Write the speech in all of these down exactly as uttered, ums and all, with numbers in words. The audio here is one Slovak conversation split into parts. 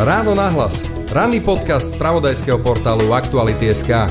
Ráno nahlas. Ranný podcast z spravodajského portálu Aktuality.sk.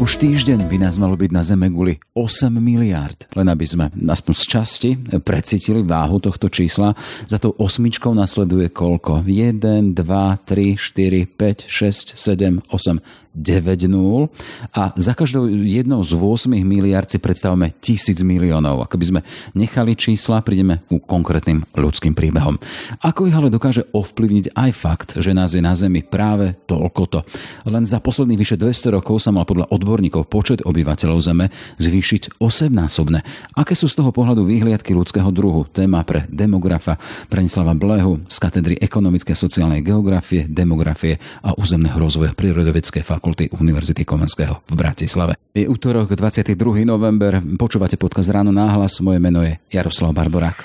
Už týždeň by nás malo byť na zeme guli osem miliárd. Len aby sme aspoň z časti precítili váhu tohto čísla. Za tou osmičkou nasleduje koľko? jeden, dva, tri, štyri, päť, šesť, sedem, osem... deväť nula a za každou jednou z osem miliárd si predstavíme tisíc miliónov. Ak by sme nechali čísla, prídeme ku konkrétnym ľudským príbehom. Ako ich ale dokáže ovplyvniť aj fakt, že nás je na Zemi práve toľkoto. Len za posledných vyše dvesto rokov sa mal podľa odborníkov počet obyvateľov Zeme zvýšiť osemnásobne. Aké sú z toho pohľadu výhliadky ľudského druhu? Téma pre demografa Branislava Bléhu z katedry ekonomické a sociálnej geografie, demografie a územného rozvoja prírodovedeckej fakulty Univerzity Komenského v Bratislave. Je utorok, dvadsiateho druhého november. Počúvate podcast Ráno nahlas. Moje meno je Jaroslav Barbarák.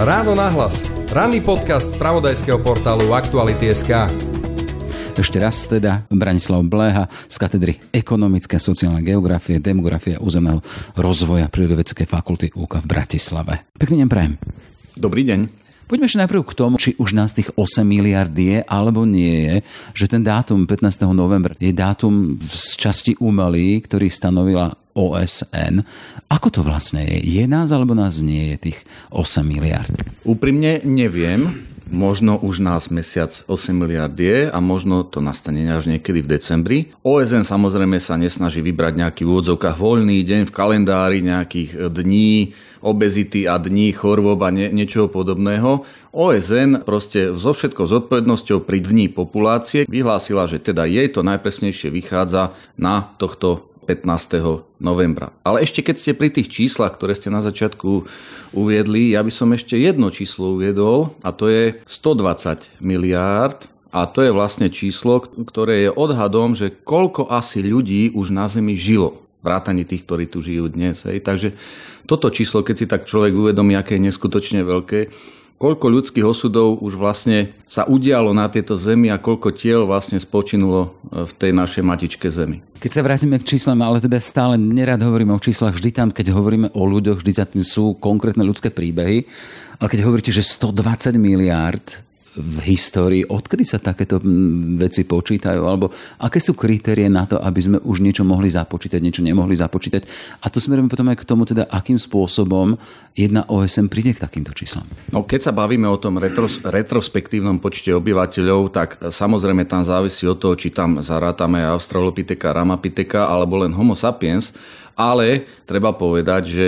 Ráno nahlas. Ranný podcast z spravodajského portálu Aktuality.sk. Ešte raz teda Branislav Bléha z katedry ekonomické a sociálnej geografie, demografie a územného rozvoja prírodovedeckej fakulty ú ká v Bratislave. Pekný deň prajem. Dobrý deň. Poďme ešte najprv k tomu, či už nás tých osem miliárd je, alebo nie je, že ten dátum pätnásteho novembra je dátum z časti umelý, ktorý stanovila ó es en. Ako to vlastne je? Je nás alebo nás nie je tých osem miliárd? Úprimne neviem. Možno už nás mesiac osem miliárd je a možno to nastane až niekedy v decembri. ó es en samozrejme sa nesnaží vybrať nejaký v úvodzovkách voľný deň v kalendári, nejakých dní obezity a dní chorôb a nie, niečoho podobného. ó es en proste so všetkou zodpovednosťou pri dni populácie vyhlásila, že teda jej to najpresnejšie vychádza na tohto pätnásteho novembra. Ale ešte keď ste pri tých číslach, ktoré ste na začiatku uviedli, ja by som ešte jedno číslo uviedol a to je stodvadsať miliárd a to je vlastne číslo, ktoré je odhadom, že koľko asi ľudí už na Zemi žilo. Vrátane tých, ktorí tu žijú dnes. Hej. Takže toto číslo, keď si tak človek uvedomí, aké je neskutočne veľké, koľko ľudských osudov už vlastne sa udialo na tejto zemi a koľko tiel vlastne spočinulo v tej našej matičke zemi. Keď sa vrátime k číslam, ale teda stále nerad hovoríme o číslach, vždy tam, keď hovoríme o ľuďoch, vždy tam sú konkrétne ľudské príbehy, ale keď hovoríte, že stodvadsať miliárd v histórii, odkedy sa takéto veci počítajú, alebo aké sú kritérie na to, aby sme už niečo mohli započítať, niečo nemohli započítať. A to smerujeme potom aj k tomu, teda, akým spôsobom jedna ó es en príde k takýmto číslam. No, keď sa bavíme o tom retros, retrospektívnom počte obyvateľov, tak samozrejme tam závisí od toho, či tam zarátame Australopiteka, Ramapiteka, alebo len Homo sapiens, ale treba povedať, že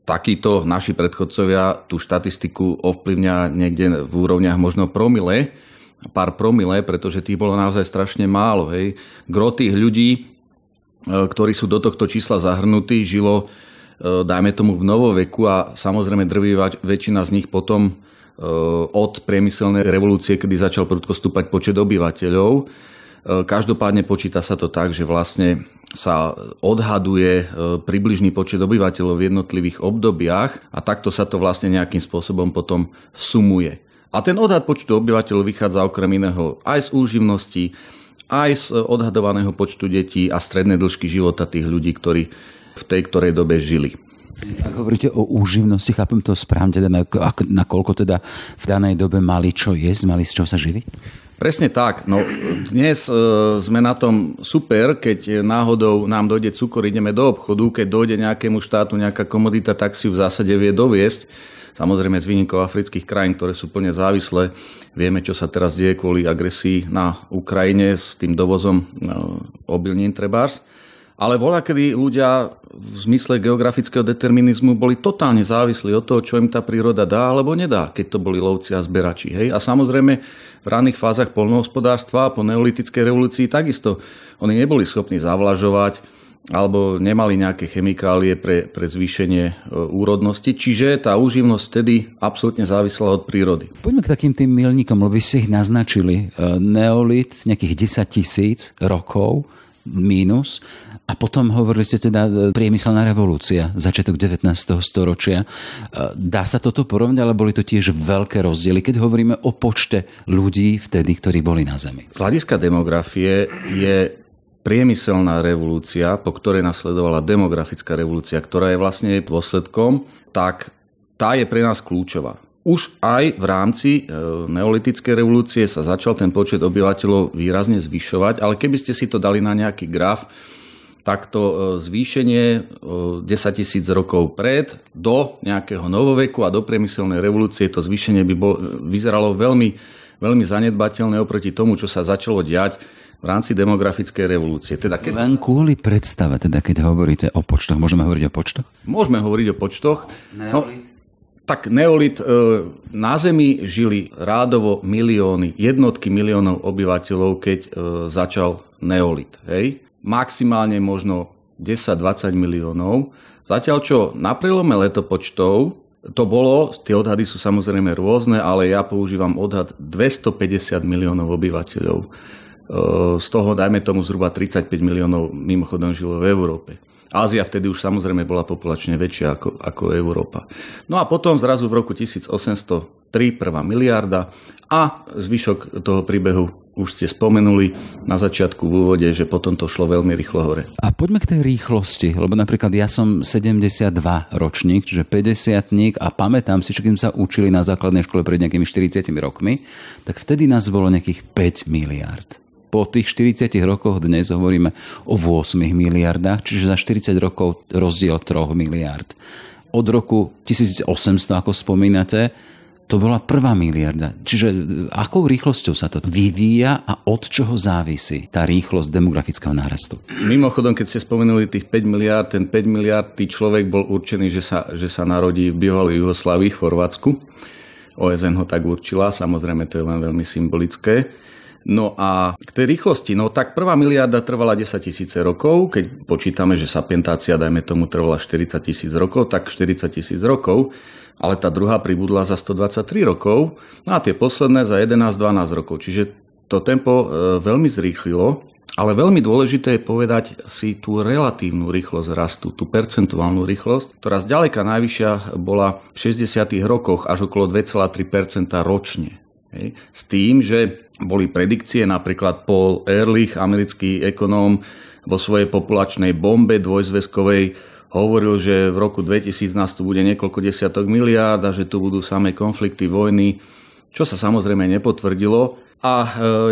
takíto naši predchodcovia tú štatistiku ovplyvňa niekde v úrovniach možno promile, pár promile, pretože tých bolo naozaj strašne málo. Hej. Gro tých ľudí, ktorí sú do tohto čísla zahrnutí, žilo, dajme tomu, v novoveku a samozrejme drvivá väčšina z nich potom od priemyselnej revolúcie, kedy začal prudko stúpať počet obyvateľov. Každopádne počíta sa to tak, že vlastne sa odhaduje približný počet obyvateľov v jednotlivých obdobiach a takto sa to vlastne nejakým spôsobom potom sumuje. A ten odhad počtu obyvateľov vychádza okrem iného aj z úživnosti, aj z odhadovaného počtu detí a strednej dĺžky života tých ľudí, ktorí v tej ktorej dobe žili. Ak hovoríte o úživnosti, chápem to správne, teda na, na koľko teda v danej dobe mali čo jesť, mali z čoho sa živiť? Presne tak. No, dnes e, sme na tom super, keď náhodou nám dojde cukor, ideme do obchodu, keď dojde nejakému štátu nejaká komodita, tak si ju v zásade vie doviesť. Samozrejme z výnikov afrických krajín, ktoré sú plne závislé. Vieme, čo sa teraz deje kvôli agresii na Ukrajine s tým dovozom e, obilnín trebárs. Ale voľakedy ľudia v zmysle geografického determinizmu boli totálne závislí od toho, čo im tá príroda dá alebo nedá, keď to boli lovci a zberači. Hej? A samozrejme v ranných fázach poľnohospodárstva po neolitickej revolúcii takisto. Oni neboli schopní zavlažovať alebo nemali nejaké chemikálie pre, pre zvýšenie úrodnosti. Čiže tá úživnosť vtedy absolútne závisla od prírody. Poďme k takým tým milníkom, lebo vy si ich naznačili. Neolit nejakých desaťtisíc rokov mínus. A potom hovorili ste teda priemyselná revolúcia, začiatok devätnásteho storočia. Dá sa toto porovnať, ale boli to tiež veľké rozdiely, keď hovoríme o počte ľudí vtedy, ktorí boli na Zemi. Z hľadiska demografie je priemyselná revolúcia, po ktorej nasledovala demografická revolúcia, ktorá je vlastne dôsledkom, tak tá je pre nás kľúčová. Už aj v rámci neolitickej revolúcie sa začal ten počet obyvateľov výrazne zvyšovať, ale keby ste si to dali na nejaký graf, takto zvýšenie desaťtisíc rokov pred do nejakého novoveku a do priemyselnej revolúcie, to zvýšenie by bol, vyzeralo veľmi, veľmi zanedbateľné oproti tomu, čo sa začalo diať v rámci demografickej revolúcie. Teda keď... Len kvôli predstave, teda keď hovoríte o počtoch, môžeme hovoriť o počtoch? Môžeme hovoriť o počtoch. No, tak neolit, na Zemi žili rádovo milióny, jednotky miliónov obyvateľov, keď začal neolit. Hej? Maximálne možno desať až dvadsať miliónov. Zatiaľ čo na prelome letopočtov, to bolo, tie odhady sú samozrejme rôzne, ale ja používam odhad dvestopäťdesiat miliónov obyvateľov. Z toho, dajme tomu, zhruba tridsaťpäť miliónov mimochodom žilo v Európe. Ázia vtedy už samozrejme bola populačne väčšia ako, ako Európa. No a potom zrazu v roku tisícosemstotri prvá miliarda a zvyšok toho príbehu už ste spomenuli na začiatku v úvode, že potom to šlo veľmi rýchlo hore. A poďme k tej rýchlosti, lebo napríklad ja som sedemdesiatdva ročník, čiže päťdesiatnik a pamätám si, že keď sa učili na základnej škole pred nejakými štyridsiatimi rokmi, tak vtedy nás bolo nejakých päť miliárd. Po tých štyridsiatich rokoch dnes hovoríme o ôsmich miliardách, čiže za štyridsať rokov rozdiel troch miliárd. Od roku tisícosemsto, ako spomínate, to bola prvá miliarda. Čiže akou rýchlosťou sa to vyvíja a od čoho závisí tá rýchlosť demografického nárastu? Mimochodom, keď ste spomenuli tých päť miliard, ten päť miliardý človek bol určený, že sa, že sa narodí v bývalej Juhoslávii, v Chorvátsku. ó es en ho tak určila, samozrejme to je len veľmi symbolické. No a k tej rýchlosti, no tak prvá miliarda trvala desaťtisíc rokov, keď počítame, že sapientácia, dajme tomu, trvala štyridsaťtisíc rokov, tak štyridsaťtisíc rokov, ale tá druhá pribudla za stodvadsaťtri rokov, no a tie posledné za jedenásť dvanásť rokov. Čiže to tempo veľmi zrýchlilo, ale veľmi dôležité je povedať si tú relatívnu rýchlosť rastu, tú percentuálnu rýchlosť, ktorá zďaleka najvyššia bola v šesťdesiatych rokoch až okolo dva celé tri percenta ročne. Hej. S tým, že boli predikcie, napríklad Paul Ehrlich, americký ekonóm, vo svojej populačnej bombe dvojzväzkovej hovoril, že v roku dvetisíc nás tu bude niekoľko desiatok miliárd a že tu budú samé konflikty, vojny, čo sa samozrejme nepotvrdilo. A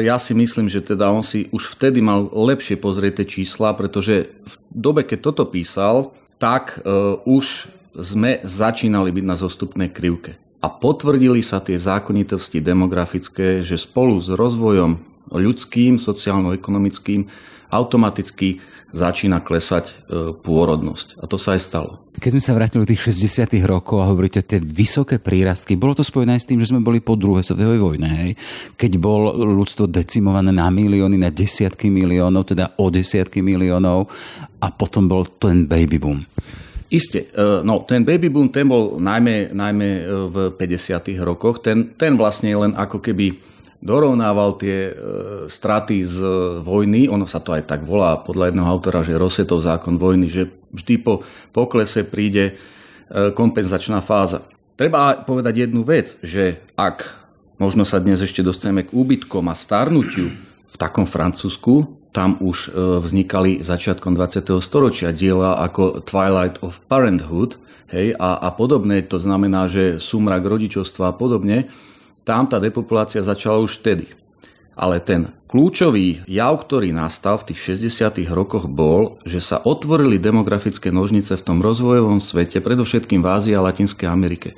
ja si myslím, že teda on si už vtedy mal lepšie pozrieť tie čísla, pretože v dobe, keď toto písal, tak už sme začínali byť na zostupnej krivke. A potvrdili sa tie zákonitosti demografické, že spolu s rozvojom ľudským, sociálno-ekonomickým automaticky začína klesať pôrodnosť. A to sa aj stalo. Keď sme sa vrátili do tých šesťdesiatych rokov a hovoríte o tie vysoké prírastky, bolo to spojené aj s tým, že sme boli po druhej svetovej vojne, hej? Keď bol ľudstvo decimované na milióny, na desiatky miliónov, teda o desiatky miliónov a potom bol ten baby boom. Isté, no ten baby boom, ten bol najmä, najmä v päťdesiatych rokoch, ten, ten vlastne len ako keby dorovnával tie straty z vojny, ono sa to aj tak volá podľa jedného autora, že Rosietov zákon vojny, že vždy po poklese príde kompenzačná fáza. Treba povedať jednu vec, že ak možno sa dnes ešte dostaneme k úbytkom a starnutiu v takom Francúzsku, tam už vznikali začiatkom dvadsiateho storočia diela ako Twilight of Parenthood, hej, a, a podobné, to znamená, že Sumrak rodičovstva a podobne, tam tá depopulácia začala už vtedy. Ale ten kľúčový jav, ktorý nastal v tých šesťdesiatych rokoch, bol, že sa otvorili demografické nožnice v tom rozvojovom svete, predovšetkým v Ázii a Latinskej Amerike.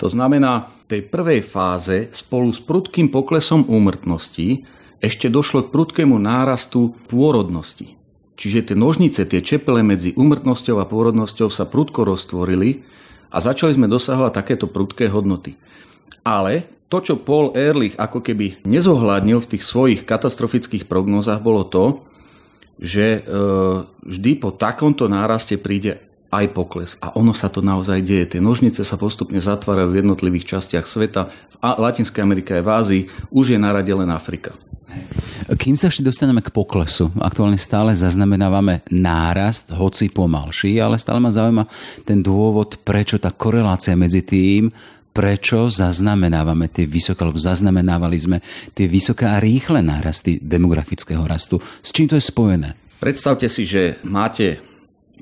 To znamená, v tej prvej fáze spolu s prudkým poklesom úmrtnosti ešte došlo k prudkému nárastu pôrodnosti. Čiže tie nožnice, tie čepele medzi úmrtnosťou a pôrodnosťou sa prudko roztvorili a začali sme dosahovať takéto prudké hodnoty. Ale to, čo Paul Ehrlich ako keby nezohľadnil v tých svojich katastrofických prognózach, bolo to, že e, vždy po takomto náraste príde aj pokles. A ono sa to naozaj deje. Tie nožnice sa postupne zatvárajú v jednotlivých častiach sveta. V Latinskej Amerike aj v Ázii už je na rade len Afrika. Kým sa ešte dostaneme k poklesu, aktuálne stále zaznamenávame nárast, hoci pomalší, ale stále ma zaujíma ten dôvod, prečo tá korelácia medzi tým, prečo zaznamenávame tie vysoké, alebo zaznamenávali sme tie vysoké a rýchle nárasty demografického rastu. S čím to je spojené? Predstavte si, že máte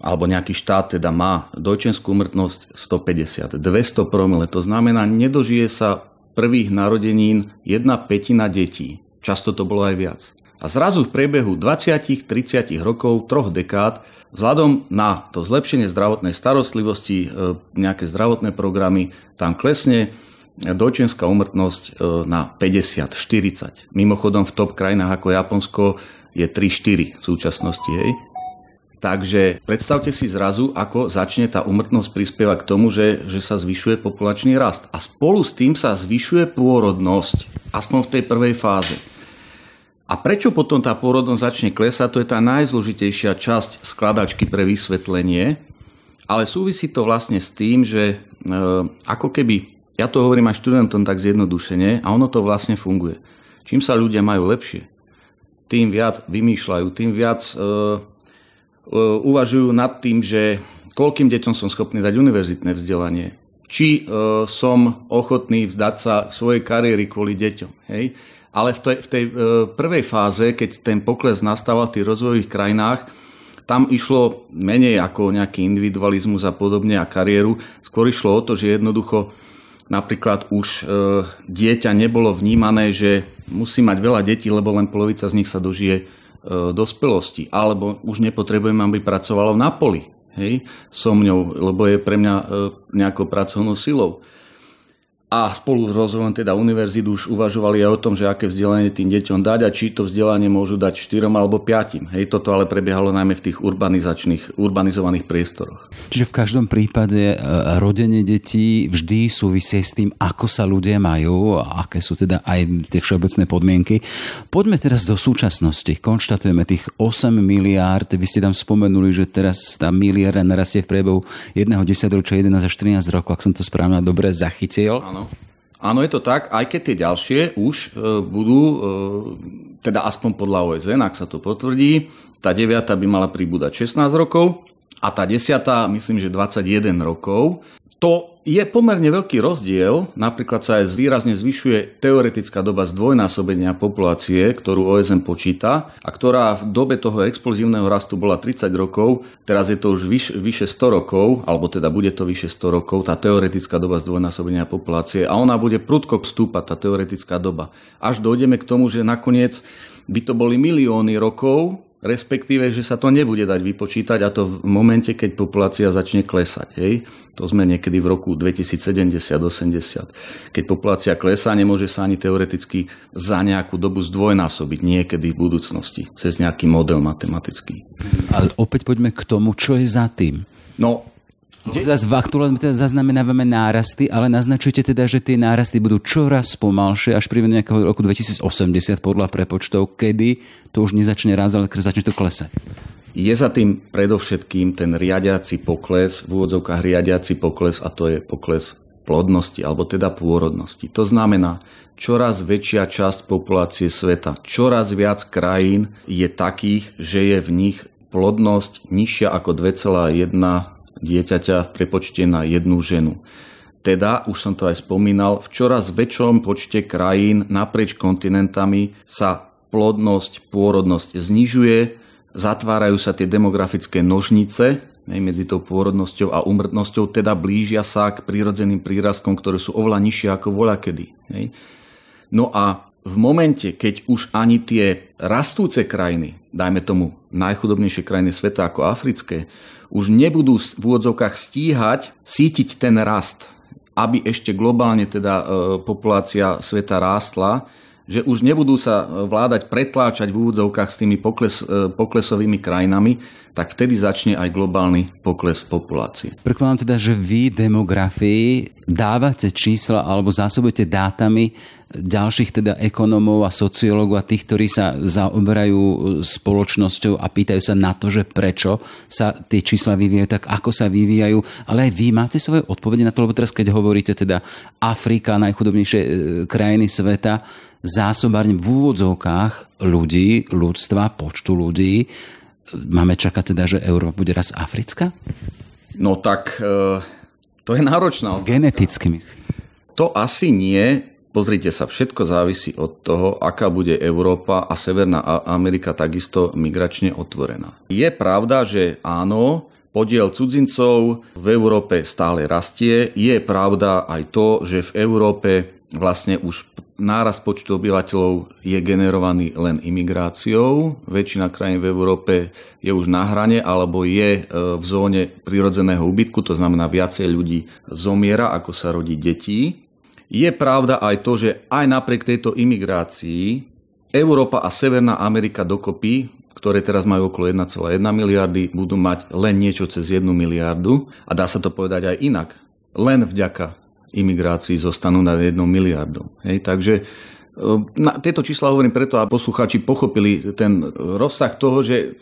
alebo nejaký štát teda má dojčenskú úmrtnosť stopäťdesiat, dvesto promile. To znamená, nedožije sa prvých narodenín jedna pätina detí. Často to bolo aj viac. A zrazu v priebehu dvadsať až tridsať rokov, troch dekád, vzhľadom na to zlepšenie zdravotnej starostlivosti, nejaké zdravotné programy, tam klesne dojčenská úmrtnosť na päťdesiat štyridsať. Mimochodom v top krajinách ako Japonsko je tri štyri v súčasnosti, hej. Takže predstavte si zrazu, ako začne tá úmrtnosť prispievať k tomu, že, že sa zvyšuje populačný rast. A spolu s tým sa zvyšuje pôrodnosť, aspoň v tej prvej fáze. A prečo potom tá pôrodnosť začne klesať, to je tá najzložitejšia časť skladačky pre vysvetlenie, ale súvisí to vlastne s tým, že e, ako keby, ja to hovorím aj študentom tak zjednodušene, a ono to vlastne funguje. Čím sa ľudia majú lepšie, tým viac vymýšľajú, tým viac... E, uvažujú nad tým, že koľkým deťom som schopný dať univerzitné vzdelanie, či e, som ochotný vzdať sa svojej kariéry kvôli deťom. Hej? Ale v tej, v tej e, prvej fáze, keď ten pokles nastával v tých rozvojových krajinách, tam išlo menej ako nejaký individualizmus a podobne a kariéru. Skôr išlo o to, že jednoducho napríklad už e, dieťa nebolo vnímané, že musí mať veľa detí, lebo len polovica z nich sa dožije dospelosti, alebo už nepotrebujem, aby pracovalo na poli, hej, so mňou, lebo je pre mňa nejakou pracovnou silou. A spolu s rozvojom teda univerzity už uvažovali aj o tom, že aké vzdelanie tým deťom dať a či to vzdelanie môžu dať štyrom alebo piatim. Hej, toto ale prebiehalo najmä v tých urbanizačných, urbanizovaných priestoroch. Čiže v každom prípade rodenie detí vždy súvisí s tým, ako sa ľudia majú a aké sú teda aj tie všeobecné podmienky. Poďme teraz do súčasnosti. Konštatujeme tých osem miliárd. Vy ste tam spomenuli, že teraz tá miliarda narastie v priebehu jedného desaťročia, jedenásť až trinásť rokov, ak som to správne dobre zachytil. Áno. Áno, je to tak, aj keď tie ďalšie už budú, teda aspoň podľa ó es en, ak sa to potvrdí, tá deviata by mala pribúdať šestnásť rokov a tá desiata, myslím, že dvadsaťjeden rokov. To je pomerne veľký rozdiel, napríklad sa aj výrazne zvyšuje teoretická doba zdvojnásobenia populácie, ktorú ó es en počíta a ktorá v dobe toho explozívneho rastu bola tridsať rokov, teraz je to už vyš, vyše sto rokov, alebo teda bude to vyše sto rokov, tá teoretická doba zdvojnásobenia populácie a ona bude prudko vstúpať, tá teoretická doba. Až dojdeme k tomu, že nakoniec by to boli milióny rokov, respektíve, že sa to nebude dať vypočítať a to v momente, keď populácia začne klesať. Hej? To sme niekedy v roku dvetisícsedemdesiat osemdesiat. Keď populácia klesá, nemôže sa ani teoreticky za nejakú dobu zdvojnásobiť niekedy v budúcnosti cez nejaký model matematický. Ale opäť poďme k tomu, čo je za tým. No, v aktuálne teda zaznamenávame nárasty, ale naznačujete teda, že tie nárasty budú čoraz pomalšie, až príve nejakého roku dvetisícosemdesiat podľa prepočtov, kedy to už nezačne raz, ale začne to klesať. Je za tým predovšetkým ten riadiaci pokles, v úvodzovkách riadiaci pokles, a to je pokles plodnosti, alebo teda pôrodnosti. To znamená, čoraz väčšia časť populácie sveta, čoraz viac krajín je takých, že je v nich plodnosť nižšia ako dva celé jedna dieťaťa v prepočte na jednu ženu. Teda, už som to aj spomínal, v čoraz väčšom počte krajín naprieč kontinentami sa plodnosť, pôrodnosť znižuje, zatvárajú sa tie demografické nožnice medzi tou pôrodnosťou a úmrtnosťou, teda blížia sa k prírodzeným prírastkom, ktoré sú oveľa nižšie ako voľakedy. No a v momente, keď už ani tie rastúce krajiny, dajme tomu najchudobnejšie krajiny sveta ako africké, už nebudú v úvodzovkách stíhať sítiť ten rast, aby ešte globálne teda populácia sveta rástla, že už nebudú sa vládať pretláčať v úvodzovkách s tými pokles, poklesovými krajinami, tak vtedy začne aj globálny pokles populácie. Prekladám teda, že vy demografii dávate čísla alebo zásobujete dátami ďalších teda ekonomov a sociológov a tých, ktorí sa zaoberajú spoločnosťou a pýtajú sa na to, že prečo sa tie čísla vyvíjajú tak, ako sa vyvíjajú. Ale aj vy máte svoje odpovede na to, lebo teraz, keď hovoríte teda Afrika, najchudobnejšie krajiny sveta, zásobárne v úvodzovkách ľudí, ľudstva, počtu ľudí, máme čakať teda, že Európa bude raz africká? No tak e, to je náročná. Geneticky myslím. To asi nie. Pozrite sa, všetko závisí od toho, aká bude Európa a Severná Amerika takisto migračne otvorená. Je pravda, že áno, Podiel cudzincov v Európe stále rastie. Je pravda aj to, že v Európe vlastne už nárast počtu obyvateľov je generovaný len imigráciou. Väčšina krajín v Európe je už na hrane alebo je v zóne prirodzeného úbytku, to znamená viacej ľudí zomiera, ako sa rodí detí. Je pravda aj to, že aj napriek tejto imigrácii Európa a Severná Amerika dokopy, ktoré teraz majú okolo jedna celá jedna miliardy, budú mať len niečo cez jednu miliardu a dá sa to povedať aj inak. Len vďaka imigrácii zostanú nad jednou miliardou. Hej, takže na tieto čísla hovorím preto, aby poslucháči pochopili ten rozsah toho, že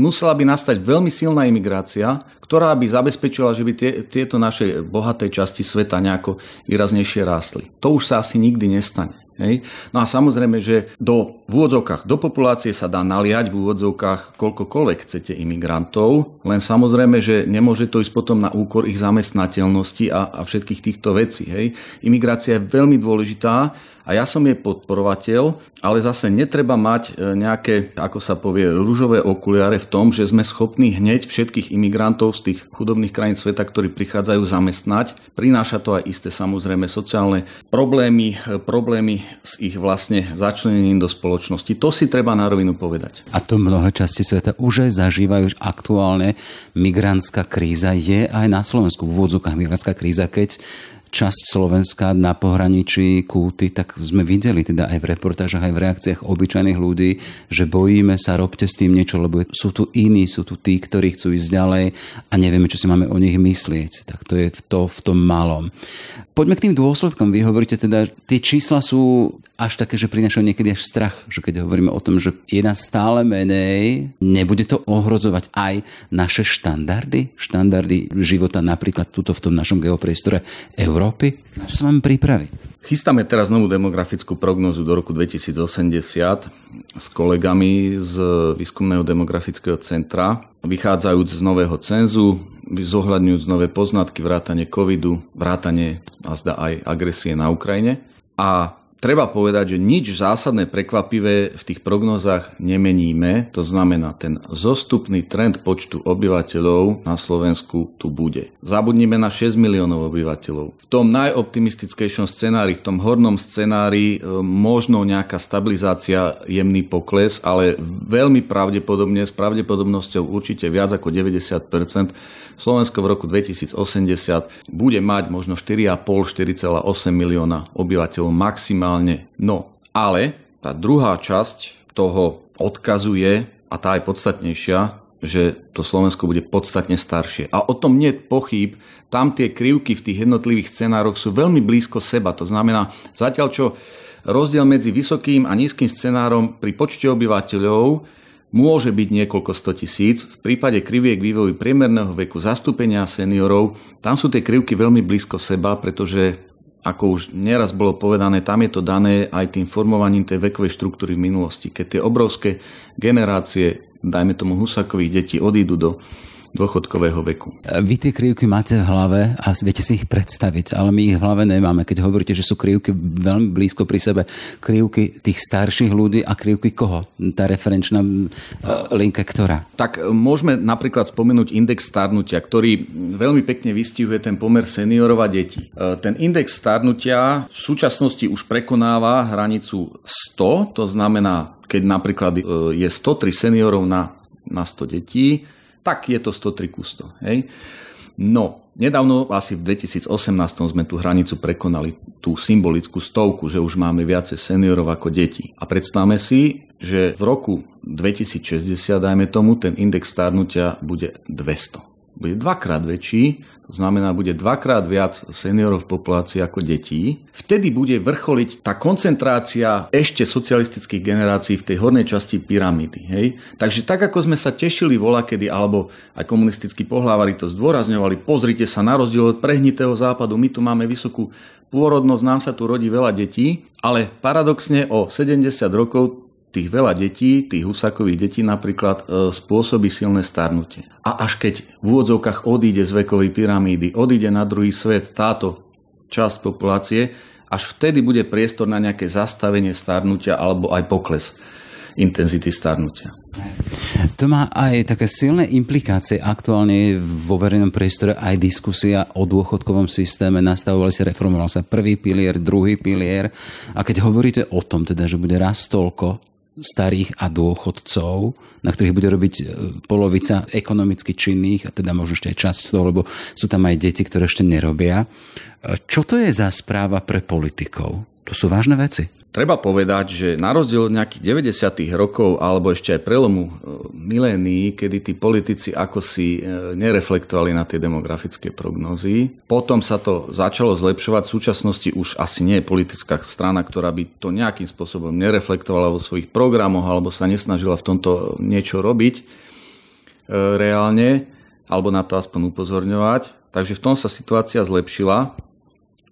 musela by nastať veľmi silná imigrácia, ktorá by zabezpečila, že by tie, tieto naše bohaté časti sveta nejako výraznejšie rástli. To už sa asi nikdy nestane. Hej. No a samozrejme, že do, v úvodzovkách do populácie sa dá naliať v úvodzovkách koľkokoľvek chcete imigrantov, len samozrejme, že nemôže to ísť potom na úkor ich zamestnateľnosti a, a všetkých týchto vecí. Hej. Imigrácia je veľmi dôležitá a ja som jej podporovateľ, ale zase netreba mať nejaké, ako sa povie, ružové okuliare v tom, že sme schopní hneď všetkých imigrantov z tých chudobných krajín sveta, ktorí prichádzajú zamestnať. Prináša to aj isté samozrejme sociálne problémy, problémy s ich vlastne začlenením do spoločnosti. To si treba na rovinu povedať. A to mnohé časti sveta už aj zažívajú, aktuálne migrantská kríza je aj na Slovensku. V úvodzovkách migrantská kríza, keď časť Slovenska na pohraničí kúty, tak sme videli teda aj v reportážach, aj v reakciách obyčajných ľudí, že bojíme sa, robte s tým niečo, lebo sú tu iní, sú tu tí, ktorí chcú ísť ďalej a nevieme, čo si máme o nich myslieť. Tak to je v, to, v tom malom. Poďme k tým dôsledkom. Vy hovoríte teda, tie čísla sú až také, že prinášajú niekedy až strach, že keď hovoríme o tom, že je nás stále menej, nebude to ohrozovať aj naše štandardy, štandardy života napríklad tuto v tom našom geopriestore Európy? Na čo sa máme pripraviť? Chystáme teraz novú demografickú prognózu do roku dvetisícosemdesiat s kolegami z Výskumného demografického centra. Vychádzajúc z nového cenzu, zohľadňujúc nové poznatky, vrátane covidu, vrátane a zda aj agresie na Ukrajine. A treba povedať, že nič zásadné prekvapivé v tých prognózach nemeníme. To znamená, ten zostupný trend počtu obyvateľov na Slovensku tu bude. Zabudnime na šesť miliónov obyvateľov. V tom najoptimistickejšom scenári, v tom hornom scenári, možno nejaká stabilizácia, jemný pokles, ale veľmi pravdepodobne, s pravdepodobnosťou určite viac ako deväťdesiat percent, Slovensko v roku dvetisícosemdesiat bude mať možno štyri celá päť až štyri celá osem milióna obyvateľov maximálne. No, ale tá druhá časť toho odkazuje, a tá je podstatnejšia, že to Slovensko bude podstatne staršie. A o tom nie je pochýb, tam tie krivky v tých jednotlivých scenároch sú veľmi blízko seba. To znamená, zatiaľ čo rozdiel medzi vysokým a nízkym scenárom pri počte obyvateľov môže byť niekoľko stotisíc. V prípade kriviek vývoju priemerného veku zastúpenia seniorov, tam sú tie krivky veľmi blízko seba, pretože ako už nieraz bolo povedané, tam je to dané aj tým formovaním tej vekovej štruktúry v minulosti. Keď tie obrovské generácie, dajme tomu Husákových detí, odídu do dôchodkového veku. Vy tie krivky máte v hlave a viete si ich predstaviť, ale my ich v hlave nemáme. Keď hovoríte, že sú krivky veľmi blízko pri sebe, krivky tých starších ľudí a krivky koho? Tá referenčná linka ktorá? Tak môžeme napríklad spomenúť index starnutia, ktorý veľmi pekne vystihuje ten pomer seniorov a detí. Ten index starnutia v súčasnosti už prekonáva hranicu sto, to znamená, keď napríklad je stotri seniorov na, na sto detí, tak je to sto tri ku sto. Hej? No, nedávno, asi v dvetisícosemnásť sme tú hranicu prekonali, tú symbolickú stovku, že už máme viacej seniorov ako detí. A predstavme si, že v roku dvetisícšesťdesiat, dajme tomu, ten index starnutia bude dvesto. Bude dvakrát väčší, to znamená, bude dvakrát viac seniorov v populácii ako detí. Vtedy bude vrcholiť tá koncentrácia ešte socialistických generácií v tej hornej časti pyramidy. Hej? Takže tak, ako sme sa tešili volakedy, alebo aj komunistickí pohlávari to zdôrazňovali, pozrite sa, na rozdiel od prehnitého západu, my tu máme vysokú pôrodnosť, nám sa tu rodí veľa detí, ale paradoxne o sedemdesiat rokov tých veľa detí, tých Husákových detí napríklad e, spôsobí silné starnutie. A až keď v úvodzovkách odíde z vekovej pyramídy, odíde na druhý svet táto časť populácie, až vtedy bude priestor na nejaké zastavenie starnutia alebo aj pokles intenzity starnutia. To má aj také silné implikácie. Aktuálne vo verejnom priestore aj diskusia o dôchodkovom systéme. Nastavovali sa, reformoval sa prvý pilier, druhý pilier. A keď hovoríte o tom, teda, že bude raz toľko starých a dôchodcov, na ktorých bude robiť polovica ekonomicky činných, a teda možno ešte aj časť z toho, lebo sú tam aj deti, ktoré ešte nerobia. Čo to je za správa pre politikov? To sú vážne veci. Treba povedať, že na rozdiel od nejakých deväťdesiatych rokov alebo ešte aj prelomu milénií, kedy tí politici akosi nereflektovali na tie demografické prognózy, potom sa to začalo zlepšovať. V súčasnosti už asi nie je politická strana, ktorá by to nejakým spôsobom nereflektovala vo svojich programoch alebo sa nesnažila v tomto niečo robiť reálne alebo na to aspoň upozorňovať. Takže v tom sa situácia zlepšila,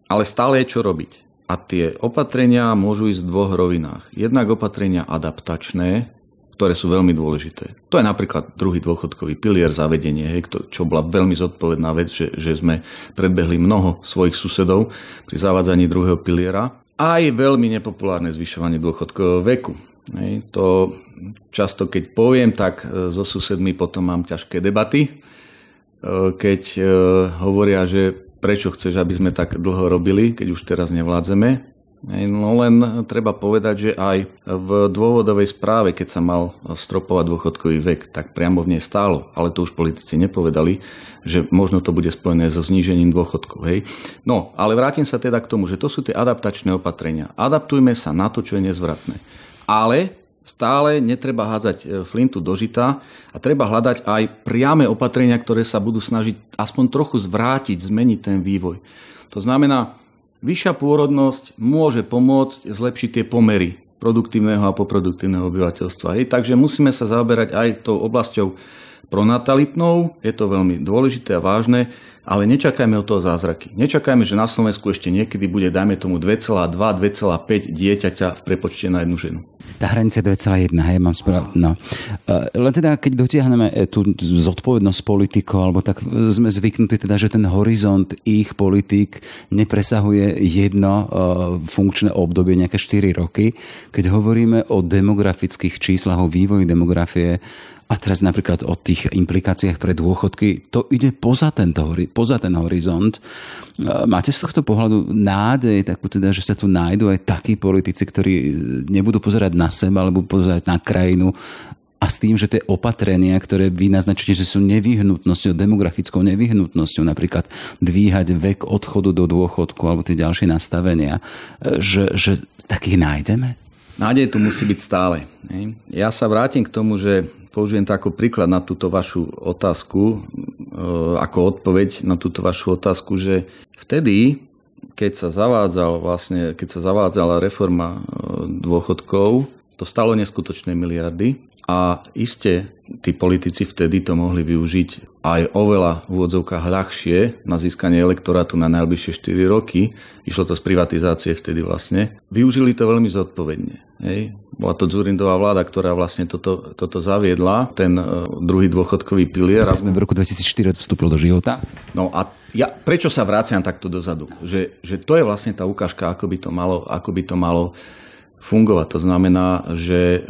ale stále je čo robiť. A tie opatrenia môžu ísť v dvoch rovinách. Jednak opatrenia adaptačné, ktoré sú veľmi dôležité. To je napríklad druhý dôchodkový pilier, zavedenie, hej, čo bola veľmi zodpovedná vec, že, že sme predbehli mnoho svojich susedov pri zavádzaní druhého piliera. Aj veľmi nepopulárne zvyšovanie dôchodkového veku. Hej, to často, keď poviem, tak so susedmi potom mám ťažké debaty, keď hovoria, že prečo chceš, aby sme tak dlho robili, keď už teraz nevládzeme? No len treba povedať, že aj v dôvodovej správe, keď sa mal stropovať dôchodkový vek, tak priamo v nej stálo, ale to už politici nepovedali, že možno to bude spojené so znížením dôchodkov. Hej? No, ale vrátim sa teda k tomu, že to sú tie adaptačné opatrenia. Adaptujme sa na to, čo je nezvratné. Ale stále netreba hádzať flintu do žita a treba hľadať aj priame opatrenia, ktoré sa budú snažiť aspoň trochu zvrátiť, zmeniť ten vývoj. To znamená, vyššia pôrodnosť môže pomôcť zlepšiť tie pomery produktívneho a poproduktívneho obyvateľstva. Hej, takže musíme sa zaoberať aj tou oblasťou pronatalitnou, je to veľmi dôležité a vážne, ale nečakajme od toho zázraky. Nečakajme, že na Slovensku ešte niekedy bude, dajme tomu, dva celé dva, dva celé päť dieťaťa v prepočte na jednu ženu. Tá hranica dva celé jedna, hej, mám správne. No. Len teda, keď dotiahneme tú zodpovednosť politikov, alebo tak sme zvyknutí teda, že ten horizont ich politik nepresahuje jedno funkčné obdobie, nejaké štyri roky. Keď hovoríme o demografických číslach, o vývoji demografie, a teraz napríklad o tých implikáciách pre dôchodky, to ide poza, tento, poza ten horizont. Máte z tohto pohľadu nádej, takú teda, že sa tu nájdú aj takí politici, ktorí nebudú pozerať na seba, ale budú pozerať na krajinu a s tým, že tie opatrenia, ktoré vy naznačíte, že sú nevyhnutnosťou, demografickou nevyhnutnosťou, napríklad dvíhať vek odchodu do dôchodku alebo tie ďalšie nastavenia, že, že takých nájdeme? Nádej tu musí byť stále. Ja sa vrátim k tomu, že použijem to ako príklad na túto vašu otázku, ako odpoveď na túto vašu otázku, že vtedy, keď sa zavádzal vlastne, keď sa zavádzala reforma dôchodkov, to stalo neskutočné miliardy a iste tí politici vtedy to mohli využiť aj oveľa v úvodzovkách ľahšie na získanie elektorátu na najbližšie štyri roky. Išlo to z privatizácie vtedy vlastne. Využili to veľmi zodpovedne. Hej. Bola to Ďurindová vláda, ktorá vlastne toto, toto zaviedla, ten druhý dôchodkový pilier. A sme v roku dvetisícštyri vstúpil do života. No a ja prečo sa vraciam takto dozadu? Že, že to je vlastne tá ukážka, ako by to malo, ako by to malo fungovať. To znamená, že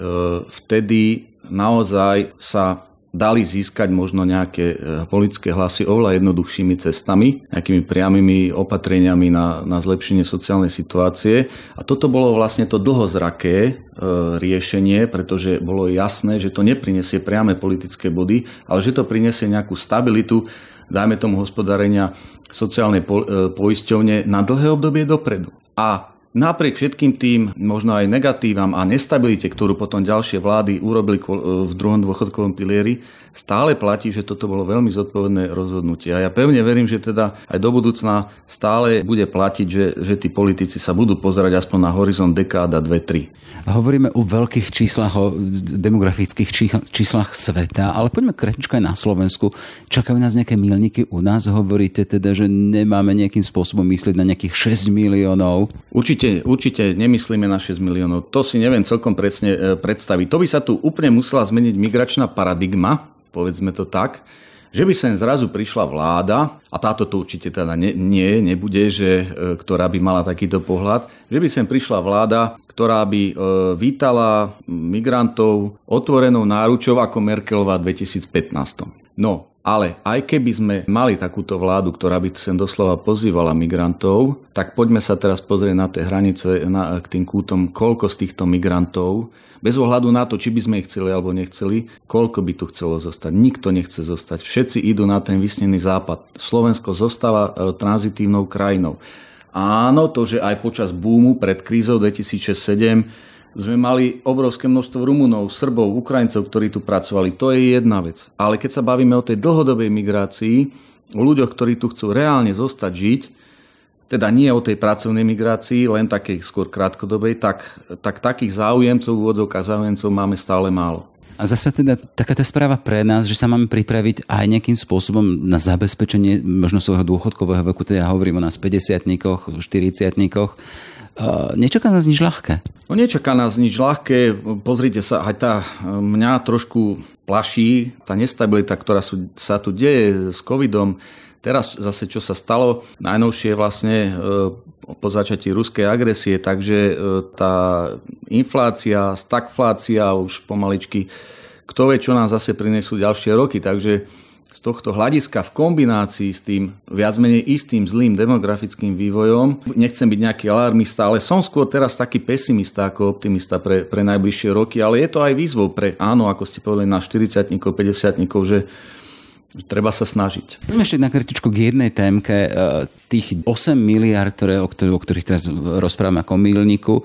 vtedy naozaj sa dali získať možno nejaké politické hlasy oveľa jednoduchšími cestami, nejakými priamými opatreniami na, na zlepšenie sociálnej situácie. A toto bolo vlastne to dlhozraké e, riešenie, pretože bolo jasné, že to neprinesie priame politické body, ale že to prinesie nejakú stabilitu, dajme tomu hospodárenia sociálnej po, e, poisťovne na dlhé obdobie dopredu. A napriek všetkým tým, možno aj negatívam a nestabilite, ktorú potom ďalšie vlády urobili v druhom dôchodkovom pilieri, stále platí, že toto bolo veľmi zodpovedné rozhodnutie. A ja pevne verím, že teda aj do budúcna stále bude platiť, že, že tí politici sa budú pozerať aspoň na horizont dekáda, dve, tri. Hovoríme o veľkých číslach, o demografických číslach sveta, ale poďme kretička aj na Slovensku. Čakajú nás nejaké míľniky u nás? Hovoríte teda, že nemáme nejakým spôsobom myslieť na nejakých šesť miliónov? Určite Určite nemyslíme na šesť miliónov. To si neviem celkom presne predstaviť. To by sa tu úplne musela zmeniť migračná paradigma, povedzme to tak, Že by sem zrazu prišla vláda, a táto to určite teda ne, nie, nebude, že, ktorá by mala takýto pohľad, že by sem prišla vláda, ktorá by e, vítala migrantov otvorenou náručou ako Merkelová v dvetisícpätnásť. No, ale aj keby sme mali takúto vládu, ktorá by sem doslova pozývala migrantov, tak poďme sa teraz pozrieť na tie hranice, na, k tým kútom, koľko z týchto migrantov, bez ohľadu na to, či by sme ich chceli alebo nechceli, koľko by tu chcelo zostať. Nikto nechce zostať. Všetci idú na ten vysnený západ. Slovensko zostáva e, tranzitívnou krajinou. Áno, to, že aj počas búmu pred krízou dvetisícšesť sedem sme mali obrovské množstvo Rumunov, Srbov, Ukrajincov, ktorí tu pracovali. To je jedna vec. Ale keď sa bavíme o tej dlhodobej migrácii, o ľuďoch, ktorí tu chcú reálne zostať žiť, teda nie o tej pracovnej migrácii, len takej skôr krátkodobej, tak, tak takých záujemcov, úvodzovka záujemcov máme stále málo. A zase teda taká tá správa pre nás, že sa máme pripraviť aj nejakým spôsobom na zabezpečenie možno svojho dôchodkového veku, teda hovorím o nás päťdesiatnikoch, štyridsiatnikoch. Uh, nečaká nás nič ľahké. No nečaká nás nič ľahké. Pozrite sa, aj tá mňa trošku plaší, tá nestabilita, ktorá sú, sa tu deje s covidom. Teraz zase, čo sa stalo, najnovšie vlastne uh, po začatí ruskej agresie, takže uh, tá inflácia, stagflácia už pomaličky, kto vie, čo nám zase prinesú ďalšie roky, takže z tohto hľadiska v kombinácii s tým viac menej istým zlým demografickým vývojom, nechcem byť nejaký alarmista, ale som skôr teraz taký pesimista ako optimista pre, pre najbližšie roky, ale je to aj výzvou pre, áno, ako ste povedali, na štyridsiatnikov, päťdesiatnikov, že treba sa snažiť. Ešte na kritičku k jednej témke, tých osem miliárd, ktoré, o ktorých teraz rozprávame ako milníku,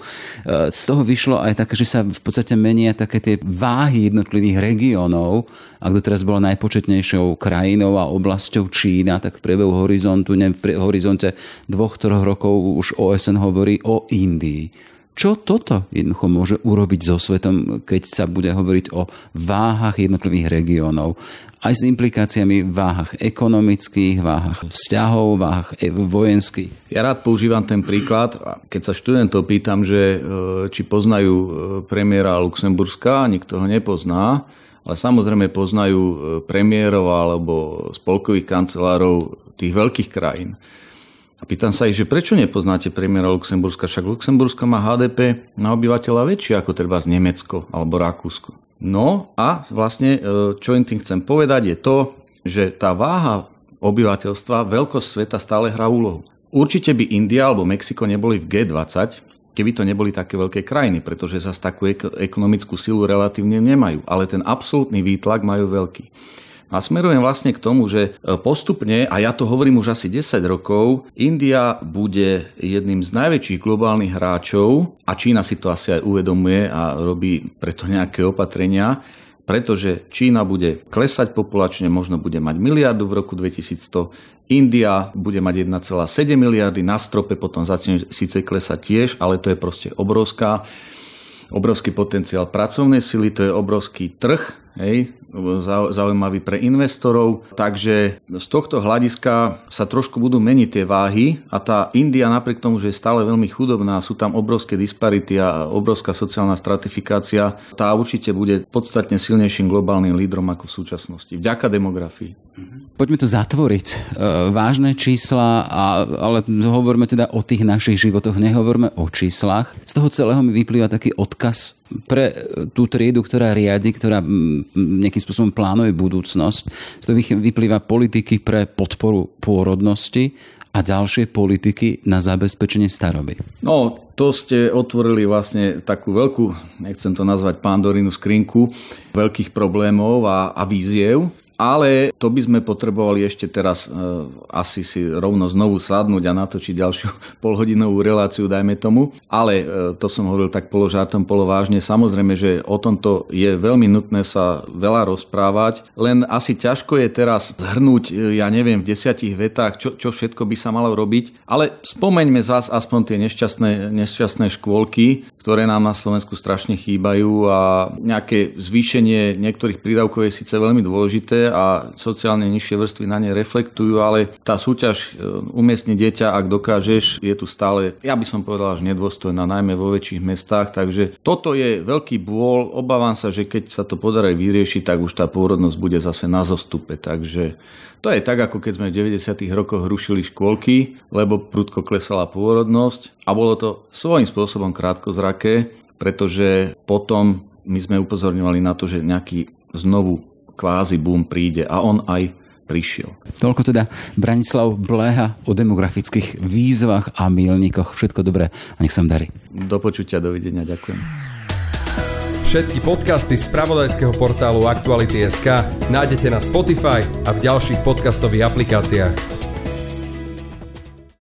z toho vyšlo aj také, že sa v podstate menia také tie váhy jednotlivých regiónov, a kto teraz bola najpočetnejšou krajinou a oblasťou Čína, tak v priebehu horizontu, neviem, v horizonte dvoch, troch rokov už O S N hovorí o Indii. Čo toto jednoducho môže urobiť so svetom, keď sa bude hovoriť o váhach jednotlivých regiónov? Aj s implikáciami váhach ekonomických, váhach vzťahov, váhach vojenských. Ja rád používam ten príklad, keď sa študentov pýtam, že či poznajú premiéra Luxemburska, nikto ho nepozná, ale samozrejme poznajú premiérov alebo spolkových kancelárov tých veľkých krajín. A pýtam sa ich, že prečo nepoznáte premiéra Luxemburska? Však Luxembursko má há dé pé na obyvateľa väčšie ako treba z Nemecko alebo Rakúsko. No a vlastne, čo im tým chcem povedať, je to, že tá váha obyvateľstva, veľkosť sveta stále hrá úlohu. Určite by India alebo Mexiko neboli v G dvadsať, keby to neboli také veľké krajiny, pretože zase takú ekonomickú silu relatívne nemajú. Ale ten absolútny výtlak majú veľký. A smerujem vlastne k tomu, že postupne, a ja to hovorím už asi desať rokov, India bude jedným z najväčších globálnych hráčov a Čína si to asi aj uvedomuje a robí preto nejaké opatrenia, pretože Čína bude klesať populačne, možno bude mať miliardu v roku dvetisícsto, India bude mať jedna celá sedem miliardy, na strope potom začne síce klesať tiež, ale to je proste obrovská obrovský potenciál pracovnej sily, to je obrovský trh, hej, zaujímavý pre investorov. Takže z tohto hľadiska sa trošku budú meniť tie váhy a tá India napriek tomu, že je stále veľmi chudobná, sú tam obrovské disparity a obrovská sociálna stratifikácia, tá určite bude podstatne silnejším globálnym lídrom ako v súčasnosti, vďaka demografii. Poďme to zatvoriť. Vážne čísla, ale hovoríme teda o tých našich životoch, nehovoríme o číslach. Z toho celého mi vyplýva taký odkaz pre tú triedu, ktorá riadi, ktorá nejakým spôsobom plánuje budúcnosť. Z toho vyplýva politiky pre podporu pôrodnosti a ďalšie politiky na zabezpečenie staroby. No, to ste otvorili vlastne takú veľkú, nechcem to nazvať Pandorinu skrinku, veľkých problémov a, a víziev. Ale to by sme potrebovali ešte teraz e, asi si rovno znovu sadnúť a natočiť ďalšiu polhodinovú reláciu, dajme tomu. Ale e, to som hovoril tak položártom, polovážne. Samozrejme, že o tomto je veľmi nutné sa veľa rozprávať. Len asi ťažko je teraz zhrnúť, ja neviem, v desiatich vetách, čo, čo všetko by sa malo robiť. Ale spomeňme zás aspoň tie nešťastné, nešťastné škôlky, ktoré nám na Slovensku strašne chýbajú a nejaké zvýšenie niektorých prídavkov je síce veľmi dôležité a sociálne nižšie vrstvy na ne reflektujú, ale tá súťaž umiestniť dieťa, ak dokážeš, je tu stále, ja by som povedal, až nedôstojná, najmä vo väčších mestách, takže toto je veľký bôl, obávam sa, že keď sa to podarí vyriešiť, tak už tá pôrodnosť bude zase na zostupe, takže to je tak, ako keď sme v deväťdesiatych rokoch rušili škôlky, lebo prudko klesala pôrodnosť a bolo to svojím spôsobom krátkozraké, pretože potom my sme upozorňovali na to, že nejaký znovu kvázi boom príde a on aj prišiel. Toľko teda Branislav Bléha o demografických výzvach a milníkoch. Všetko dobré a nech sa vám darí. Do počutia, dovidenia, ďakujem. Všetky podcasty z spravodajského portálu Aktuality bodka es ká nájdete na Spotify a v ďalších podcastových aplikáciách.